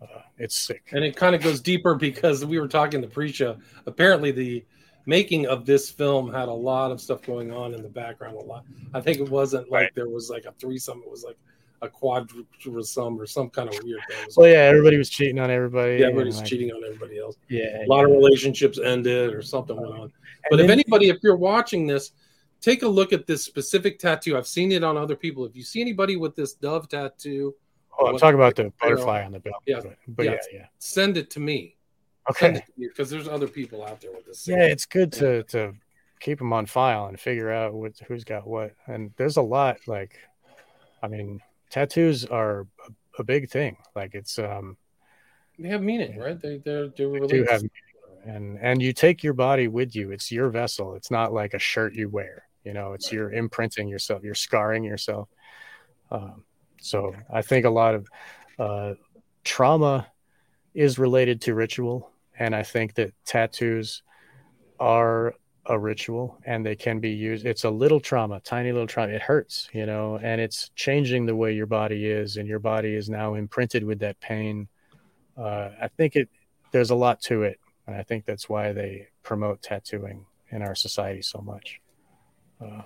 Uh, it's sick. And it kind of goes deeper because we were talking to Preisha. Apparently, the making of this film had a lot of stuff going on in the background. A lot. I think it wasn't like right. there was like a threesome. It was like a quadrisome or some kind of weird thing. Well, like, yeah, everybody was cheating on everybody. Yeah, everybody's like, cheating on everybody else. Yeah. A lot yeah. of relationships ended or something went on. But then, if anybody, if you're watching this, take a look at this specific tattoo. I've seen it on other people. If you see anybody with this dove tattoo. Oh, I'm talking about the butterfly on the belt. Yeah. But, but yeah. yeah, yeah. Send it to me. Okay. Because there's other people out there with this. Yeah, it's good to, to keep them on file and figure out what, who's got what. And there's a lot. Like, I mean, tattoos are a, a big thing. Like, it's um, they have meaning, right? They they're, they're they do have meaning. And and you take your body with you. It's your vessel. It's not like a shirt you wear. You know, it's right. you're imprinting yourself. You're scarring yourself. Um, so okay. I think a lot of uh, trauma is related to ritual. And I think that tattoos are a ritual and they can be used. It's a little trauma, tiny little trauma. It hurts, you know, and it's changing the way your body is, and your body is now imprinted with that pain. Uh, I think it there's a lot to it. And I think that's why they promote tattooing in our society so much. Uh,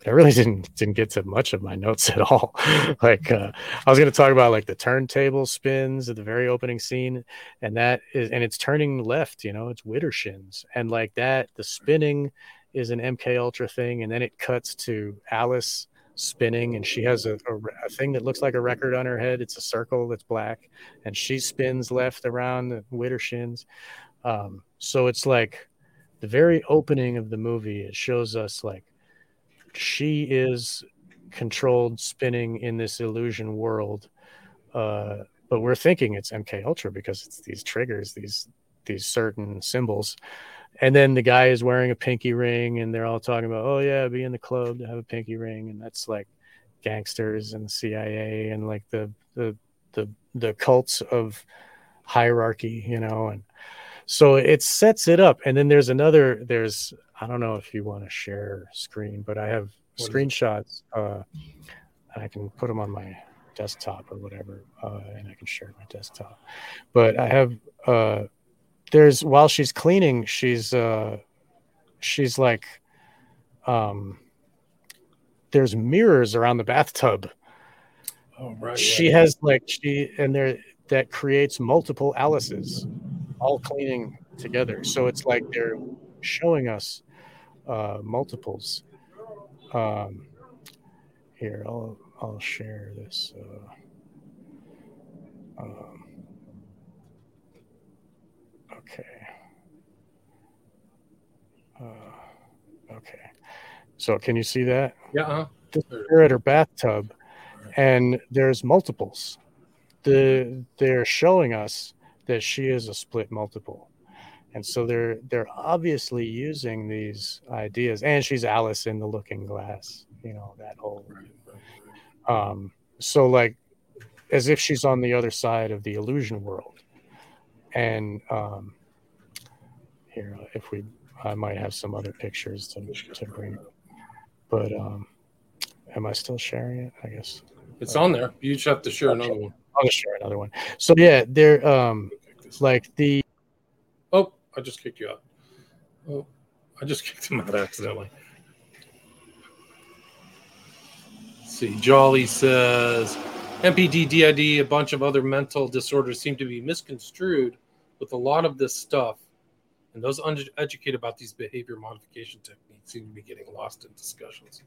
but I really didn't didn't get to much of my notes at all. like uh, I was going to talk about like the turntable spins at the very opening scene, and that is, and it's turning left. You know, it's Widdershins, and like that, the spinning is an M K Ultra thing, and then it cuts to Alice spinning, and she has a, a, a thing that looks like a record on her head. It's a circle that's black, and she spins left around the Widdershins. Um, so it's like the very opening of the movie. It shows us like. She is controlled spinning in this illusion world, uh, but we're thinking it's M K Ultra because it's these triggers, these these certain symbols. And then the guy is wearing a pinky ring, and they're all talking about, oh yeah, be in the club to have a pinky ring, and that's like gangsters and the C I A and like the the the the cults of hierarchy, you know, and so it sets it up. And then there's another, there's, I don't know if you want to share screen, but I have what screenshots. Uh, I can put them on my desktop or whatever, uh, and I can share my desktop. But I have, uh, there's, while she's cleaning, she's, uh, she's like, um, there's mirrors around the bathtub. Oh, right. She yeah. has like, she, and there, that creates multiple Alice's. All cleaning together. So it's like they're showing us uh, multiples. Um, here, I'll I'll share this. Uh, um, okay. Uh, okay. So can you see that? Yeah. Uh-huh. They're at her bathtub, and there's multiples. The they're showing us that she is a split multiple. And so they're they're obviously using these ideas. And she's Alice in the Looking Glass, you know, that whole um so like as if she's on the other side of the illusion world. And um here if we I might have some other pictures to, to bring. But um am I still sharing it? I guess it's uh, on there. You just have to share another one. I'll share another one. So yeah, they're um like the oh, I just kicked you out. Oh, I just kicked him out accidentally. Let's see, Jolly says M P D, D I D, a bunch of other mental disorders seem to be misconstrued with a lot of this stuff, and those uneducated about these behavior modification techniques seem to be getting lost in discussions.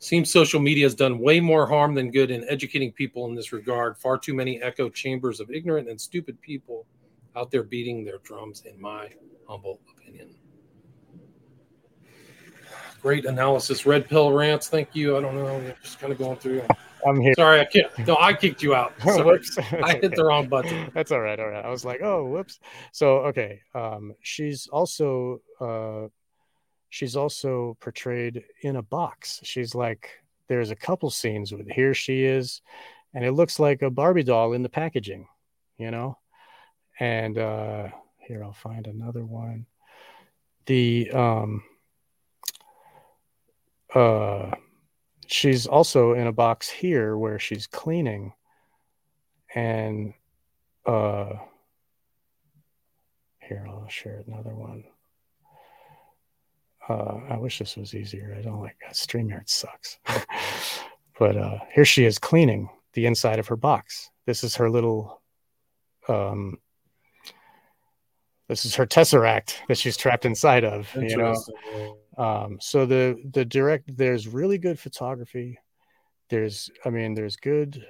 Seems social media has done way more harm than good in educating people in this regard. Far too many echo chambers of ignorant and stupid people out there beating their drums, in my humble opinion. Great analysis. Red Pill Rants, thank you. I don't know. We're just kind of going through. I'm here. Sorry, I can't. No, I kicked you out. Sorry. I hit okay. the wrong button. That's all right. All right. I was like, oh, whoops. So, okay. Um, she's also... Uh, She's also portrayed in a box. She's like, there's a couple scenes with here she is, and it looks like a Barbie doll in the packaging, you know? And uh, here, I'll find another one. The, um, uh, she's also in a box here where she's cleaning, and uh, here, I'll share another one. Uh, I wish this was easier. I don't like that. StreamYard sucks. But uh, here she is cleaning the inside of her box. This is her little, um, this is her tesseract that she's trapped inside of. You know? Um, so the the direct, there's really good photography. There's, I mean, there's good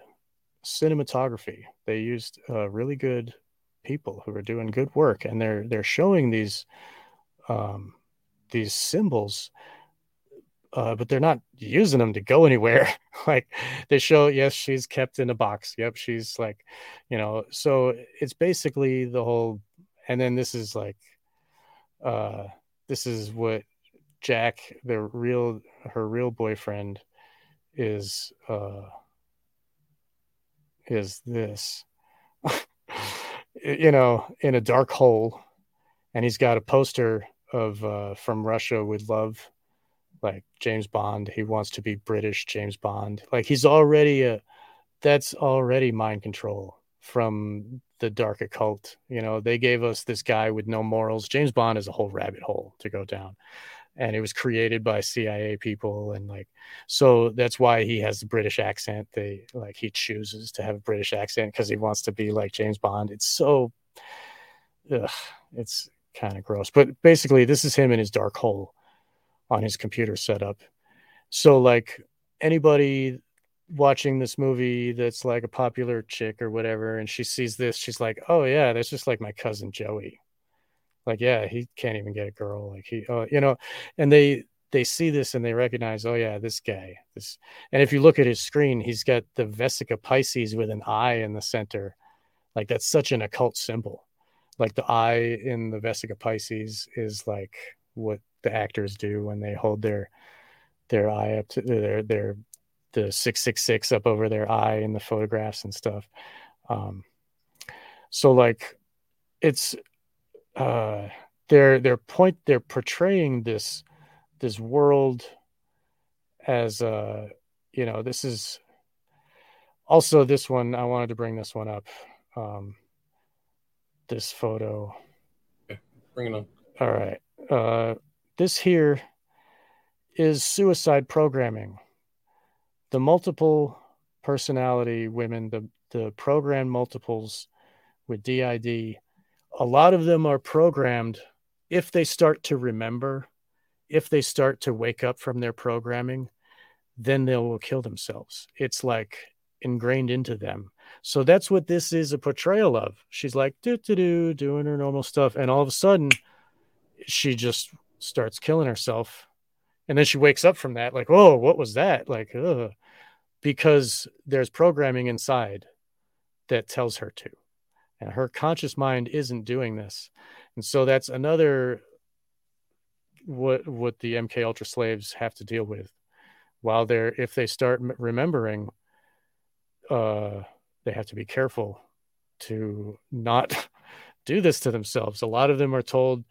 cinematography. They used uh, really good people who are doing good work, and they're they're showing these um, these symbols. Uh, but they're not using them to go anywhere. Like they show, yes, she's kept in a box. Yep. She's like, you know, so it's basically the whole, and then this is like, uh, this is what Jack, the real, her real boyfriend is, uh, is this, you know, in a dark hole. And he's got a poster of, uh, From Russia with Love. Like James Bond, he wants to be British James Bond. Like he's already a, that's already mind control from the dark occult. You know, they gave us this guy with no morals. James Bond is a whole rabbit hole to go down. And it was created by C I A people. And like, so that's why he has the British accent. They like, he chooses to have a British accent because he wants to be like James Bond. It's so, ugh, it's kind of gross, but basically this is him in his dark hole on his computer setup. So like anybody watching this movie that's like a popular chick or whatever, and she sees this, she's like, oh yeah, that's just like my cousin Joey. Like, yeah, he can't even get a girl. Like he, uh, you know, and they, they see this and they recognize, oh yeah, this guy, this. And if you look at his screen, he's got the Vesica Pisces with an eye in the center. Like that's such an occult symbol. Like the eye in the Vesica Pisces is like what the actors do when they hold their their eye up to their their the six six six up over their eye in the photographs and stuff. Um, so like it's uh, their their point. They're portraying this this world as uh you know this is also this one. I wanted to bring this one up. Um, this photo. Okay, bring it on. All right. Uh, this here is suicide programming. The multiple personality women, the, the program multiples with D I D, a lot of them are programmed if they start to remember, if they start to wake up from their programming, then they will kill themselves. It's like ingrained into them. So that's what this is a portrayal of. She's like, do, do, do, doing her normal stuff. And all of a sudden, she just starts killing herself, and then she wakes up from that like, oh, what was that? Like, ugh. Because there's programming inside that tells her to, and her conscious mind isn't doing this. And so that's another what what the M K Ultra slaves have to deal with while they're, if they start remembering, uh they have to be careful to not do this to themselves. A lot of them are told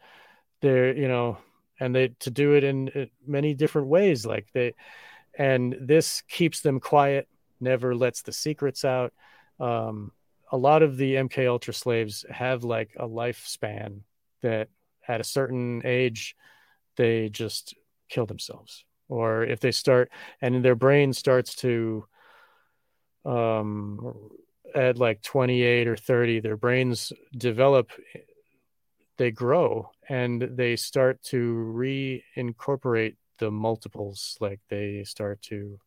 they're, you know, and they to do it in, in many different ways, like they, and this keeps them quiet, never lets the secrets out. Um, a lot of the M K Ultra slaves have like a lifespan that at a certain age, they just kill themselves. Or if they start, and their brain starts to, um, at like twenty-eight or thirty, their brains develop, they grow, and they start to reincorporate the multiples. Like they start to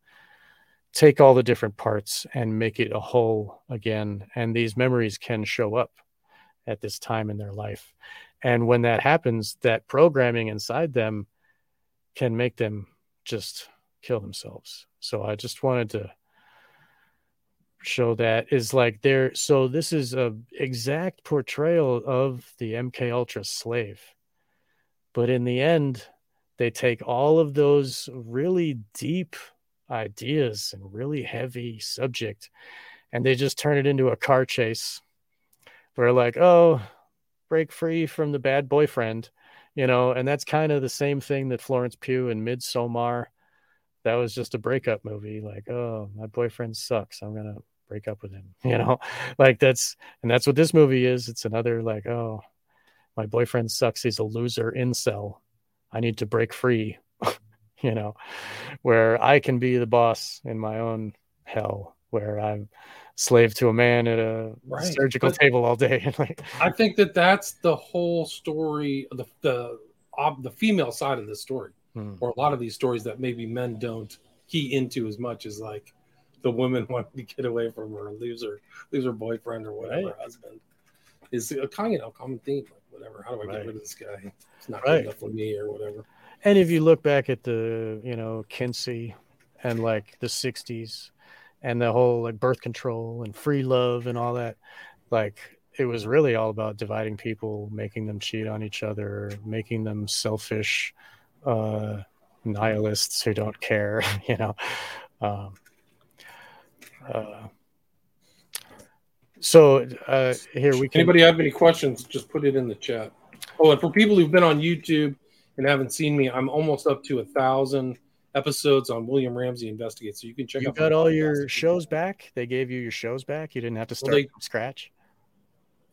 take all the different parts and make it a whole again. And these memories can show up at this time in their life. And when that happens, that programming inside them can make them just kill themselves. So I just wanted to show that is like there. So this is a exact portrayal of the M K Ultra slave, but in the end they take all of those really deep ideas and really heavy subject, and they just turn it into a car chase where like, oh, break free from the bad boyfriend, you know. And that's kind of the same thing that Florence Pugh in Midsommar, that was just a breakup movie. Like, oh, my boyfriend sucks, I'm gonna break up with him, you know, like that's, and that's what this movie is. It's another like, oh, my boyfriend sucks. He's a loser incel. I need to break free, you know, where I can be the boss in my own hell, where I'm slave to a man at a right. surgical but table all day. I think that that's the whole story, the, the, the female side of the story, hmm. or a lot of these stories that maybe men don't key into as much as like the woman wanting to get away from her loser, loser boyfriend or whatever right. husband. Is a kind of common theme, like whatever. How do I right. get rid of this guy? It's not right. good enough for me, or whatever. And if you look back at the, you know, Kinsey and like the sixties and the whole like birth control and free love and all that, like it was really all about dividing people, making them cheat on each other, making them selfish uh, nihilists who don't care, you know. Um, uh, So uh, here we can. Anybody have any questions? Just put it in the chat. Oh, and for people who've been on YouTube and haven't seen me, I'm almost up to a thousand episodes on William Ramsey Investigates. So you can check. You out got all your shows back. They gave you your shows back. You didn't have to start well, they, from scratch.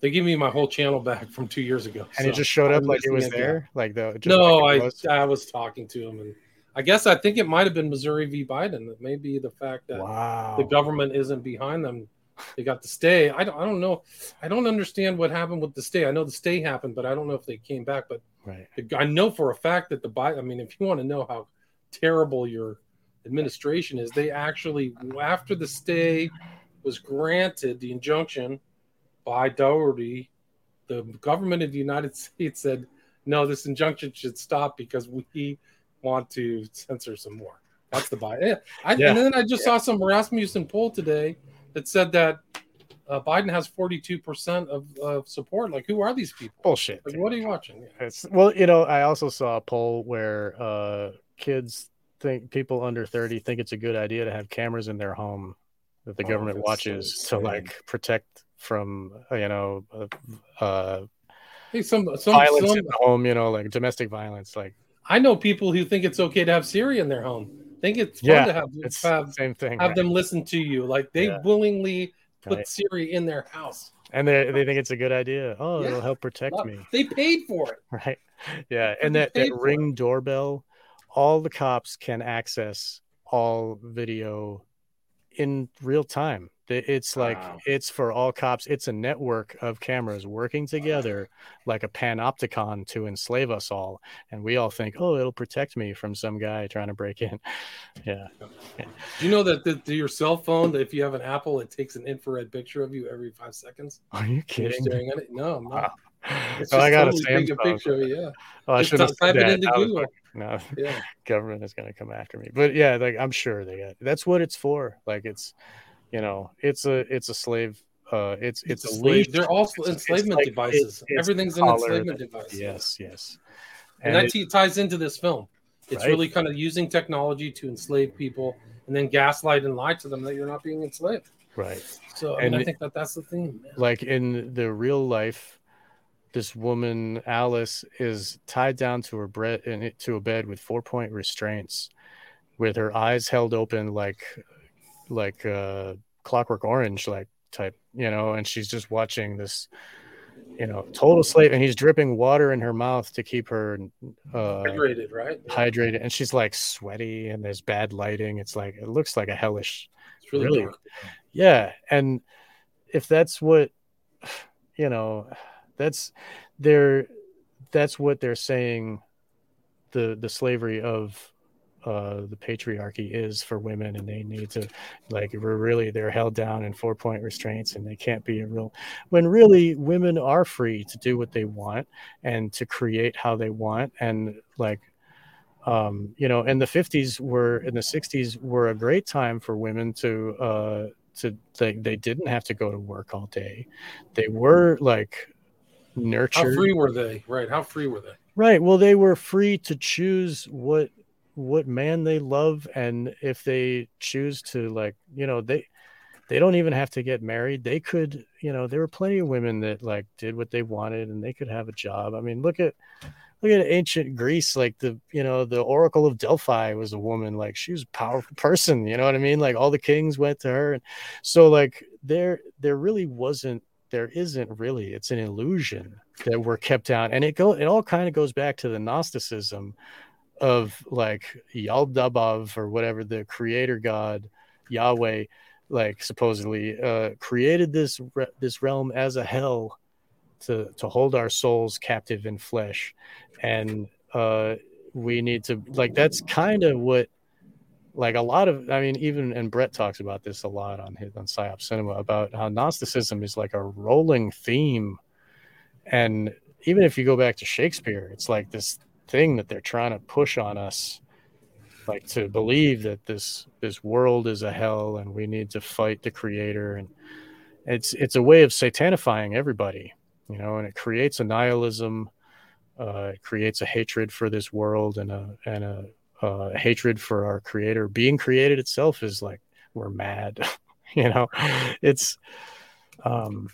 They gave me my whole channel back from two years ago, and so it just showed up like it was there. That. Like the just no, like I was. I was talking to him, and I guess I think it might have been Missouri v. Biden. That may be the fact that wow. the government isn't behind them. They got the stay. I don't. I don't know. I don't understand what happened with the stay. I know the stay happened, but I don't know if they came back. But right. the, I know for a fact that the Biden. I mean, if you want to know how terrible your administration is, they actually, after the stay was granted, the injunction by Doherty, the government of the United States said, "No, this injunction should stop because we want to censor some more." That's the Biden. I, yeah. And then I just yeah. saw some Rasmussen poll today. That said that uh, Biden has forty-two percent of uh, support. Like, who are these people? Bullshit. Like, what are you watching? Yeah. It's, well, you know, I also saw a poll where uh, kids think people under thirty think it's a good idea to have cameras in their home that the oh, government watches so to like protect from, you know, uh, uh, hey, some, some violence some, in the home, you know, like domestic violence. Like, I know people who think it's okay to have Siri in their home. Think it's fun yeah, to have, it's have, same thing, have right? them listen to you. Like they yeah. willingly put right. Siri in their house. And they they think it's a good idea. Oh, yeah. it'll help protect well, me. They paid for it. Right. Yeah. And they that, that Ring it. Doorbell, all the cops can access all video in real time. It's like, wow. it's for all cops. It's a network of cameras working together wow. like a panopticon to enslave us all. And we all think, oh, it'll protect me from some guy trying to break in. Yeah. You know that the, your cell phone, if you have an Apple, it takes an infrared picture of you every five seconds. Are you kidding? You're staring at it? No, I'm not. It's oh, I got totally a Samsung. A picture of you, yeah. Oh, I should have type it into Google. Like, no, yeah. Government is going to come after me. But yeah, like I'm sure they got. That's what it's for. Like it's. You know, it's a it's a slave. Uh, it's it's, it's a slave. Leash. They're all it's, enslavement it's like, devices. It, Everything's an enslavement that, device. Yes, yes. And, and that it, ties into this film. It's right? really kind of using technology to enslave people and then gaslight and lie to them that you're not being enslaved. Right. So I, mean, I think that that's the thing. Man. Like in the real life, this woman Alice is tied down to her bread and to a bed with four point restraints, with her eyes held open like. like uh Clockwork Orange like type, you know, and she's just watching this, you know, total slave, and he's dripping water in her mouth to keep her uh hydrated, right? Hydrated, and she's like sweaty and there's bad lighting. It's like it looks like a hellish it's really, really yeah. And if that's what you know, that's they're that's what they're saying the the slavery of Uh, the patriarchy is for women, and they need to like we're really they're held down in four point restraints and they can't be a real when really women are free to do what they want and to create how they want. And like um, you know, and the fifties were in the sixties were a great time for women to uh, to they, they didn't have to go to work all day. They were like nurtured. How free were they? Right. How free were they? Right. Well, they were free to choose what what man they love, and if they choose to, like, you know, they they don't even have to get married. They could, you know, there were plenty of women that like did what they wanted and they could have a job. I mean, look at look at ancient Greece, like the, you know, the Oracle of Delphi was a woman, like she was a powerful person, you know what I mean? Like all the kings went to her. And so like there, there really wasn't, there isn't really, it's an illusion that we're kept down. And it go, it all kind of goes back to the Gnosticism of like Yaldabaoth or whatever, the creator God Yahweh, like supposedly uh, created this, re- this realm as a hell to, to hold our souls captive in flesh. And uh, we need to, like, that's kind of what, like a lot of, I mean, even, and Brett talks about this a lot on his, on PsyOp Cinema, about how Gnosticism is like a rolling theme. And even if you go back to Shakespeare, it's like this thing that they're trying to push on us, like to believe that this, this world is a hell and we need to fight the creator. And it's, it's a way of satanifying everybody, you know, and it creates a nihilism. Uh, it creates a hatred for this world and a, and a, Uh, hatred for our creator. Being created itself is like, we're mad, you know, it's, um,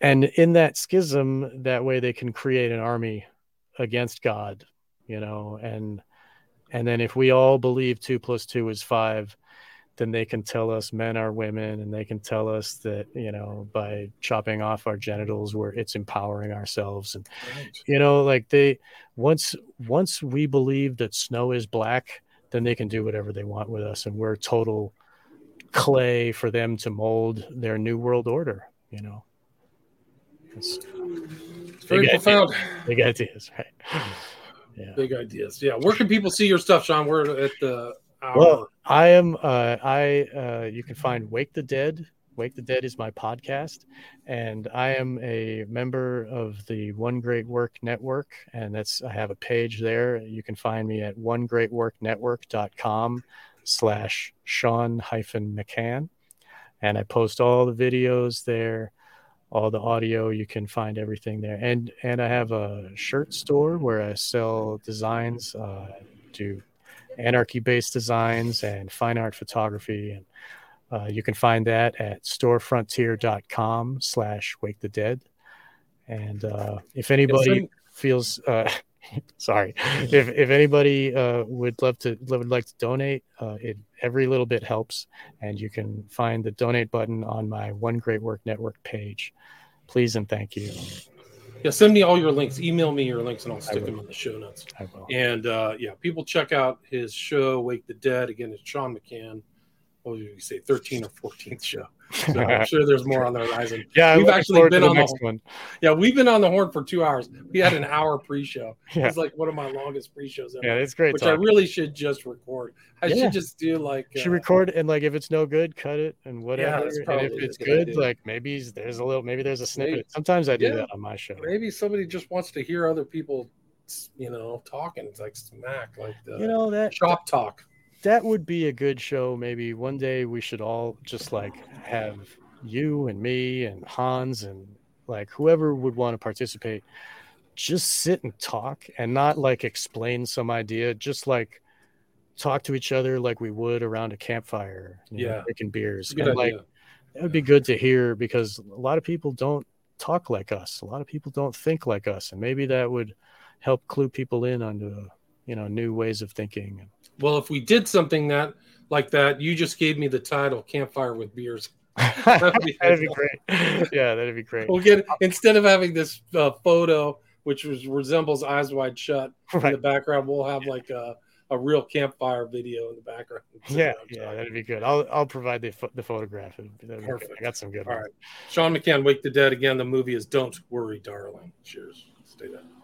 and in that schism, that way they can create an army against God, you know, and, and then if we all believe two plus two is five, then they can tell us men are women, and they can tell us that, you know, by chopping off our genitals, we're, it's empowering ourselves. And, right. you know, like they, once, once we believe that snow is black, then they can do whatever they want with us. And we're total clay for them to mold their new world order, you know. It's, it's very profound. Big ideas, right? Yeah. Big ideas. Yeah. Where can people see your stuff, Sean? We're at the, Hour. Well, I am, uh, I, uh, you can find Wake the Dead. Wake the Dead is my podcast. And I am a member of the One Great Work Network. And that's, I have a page there. You can find me at one great work network dot com slash Sean hyphen McCann. And I post all the videos there, all the audio. You can find everything there. And, and I have a shirt store where I sell designs, uh, to anarchy-based designs and fine art photography, and uh, you can find that at storefrontier.com slash wake the dead. And uh, if anybody feels uh, sorry, if if anybody uh, would love to would like to donate, uh, it every little bit helps, and you can find the donate button on my One Great Work Network page. Please and thank you. Yeah, send me all your links. Email me your links, and I'll stick them in the show notes. I will. And, uh, yeah, people check out his show, Wake the Dead. Again, it's Sean McCann. What did you say, thirteenth or fourteenth show? So I'm sure there's more on the horizon. Yeah, we've actually been the on next the one. Yeah, we've been on the horn for two hours. We had an hour pre-show. Yeah. It's like one of my longest pre-shows ever. Yeah, it's great. Which talk. I really should just record. I yeah. should just do like. Uh, should record and like if it's no good, cut it and whatever. Yeah, and if it's good, like maybe there's a little, maybe there's a snippet. Maybe. Sometimes I do yeah. that on my show. Maybe somebody just wants to hear other people, you know, talking. It's like smack, like the you know that shop talk. That would be a good show. Maybe one day we should all just like have you and me and Hans and like whoever would want to participate, just sit and talk and not like explain some idea, just like talk to each other like we would around a campfire, you yeah, know, drinking beers. And idea. Like that would be good to hear, because a lot of people don't talk like us. A lot of people don't think like us, and maybe that would help clue people in onto, you know, new ways of thinking. Well, if we did something that like that, you just gave me the title "Campfire with Beers." That'd be, that'd be great. Yeah, that'd be great. We'll get, instead of having this uh, photo, which was, resembles Eyes Wide Shut right. in the background, we'll have yeah. like a, a real campfire video in the background. Yeah, yeah, that'd be good. I'll I'll provide the the photograph. Perfect. I got some good. All ones. Right, Sean McCann, Wake the Dead. Again, the movie is Don't Worry, Darling. Cheers. Stay down.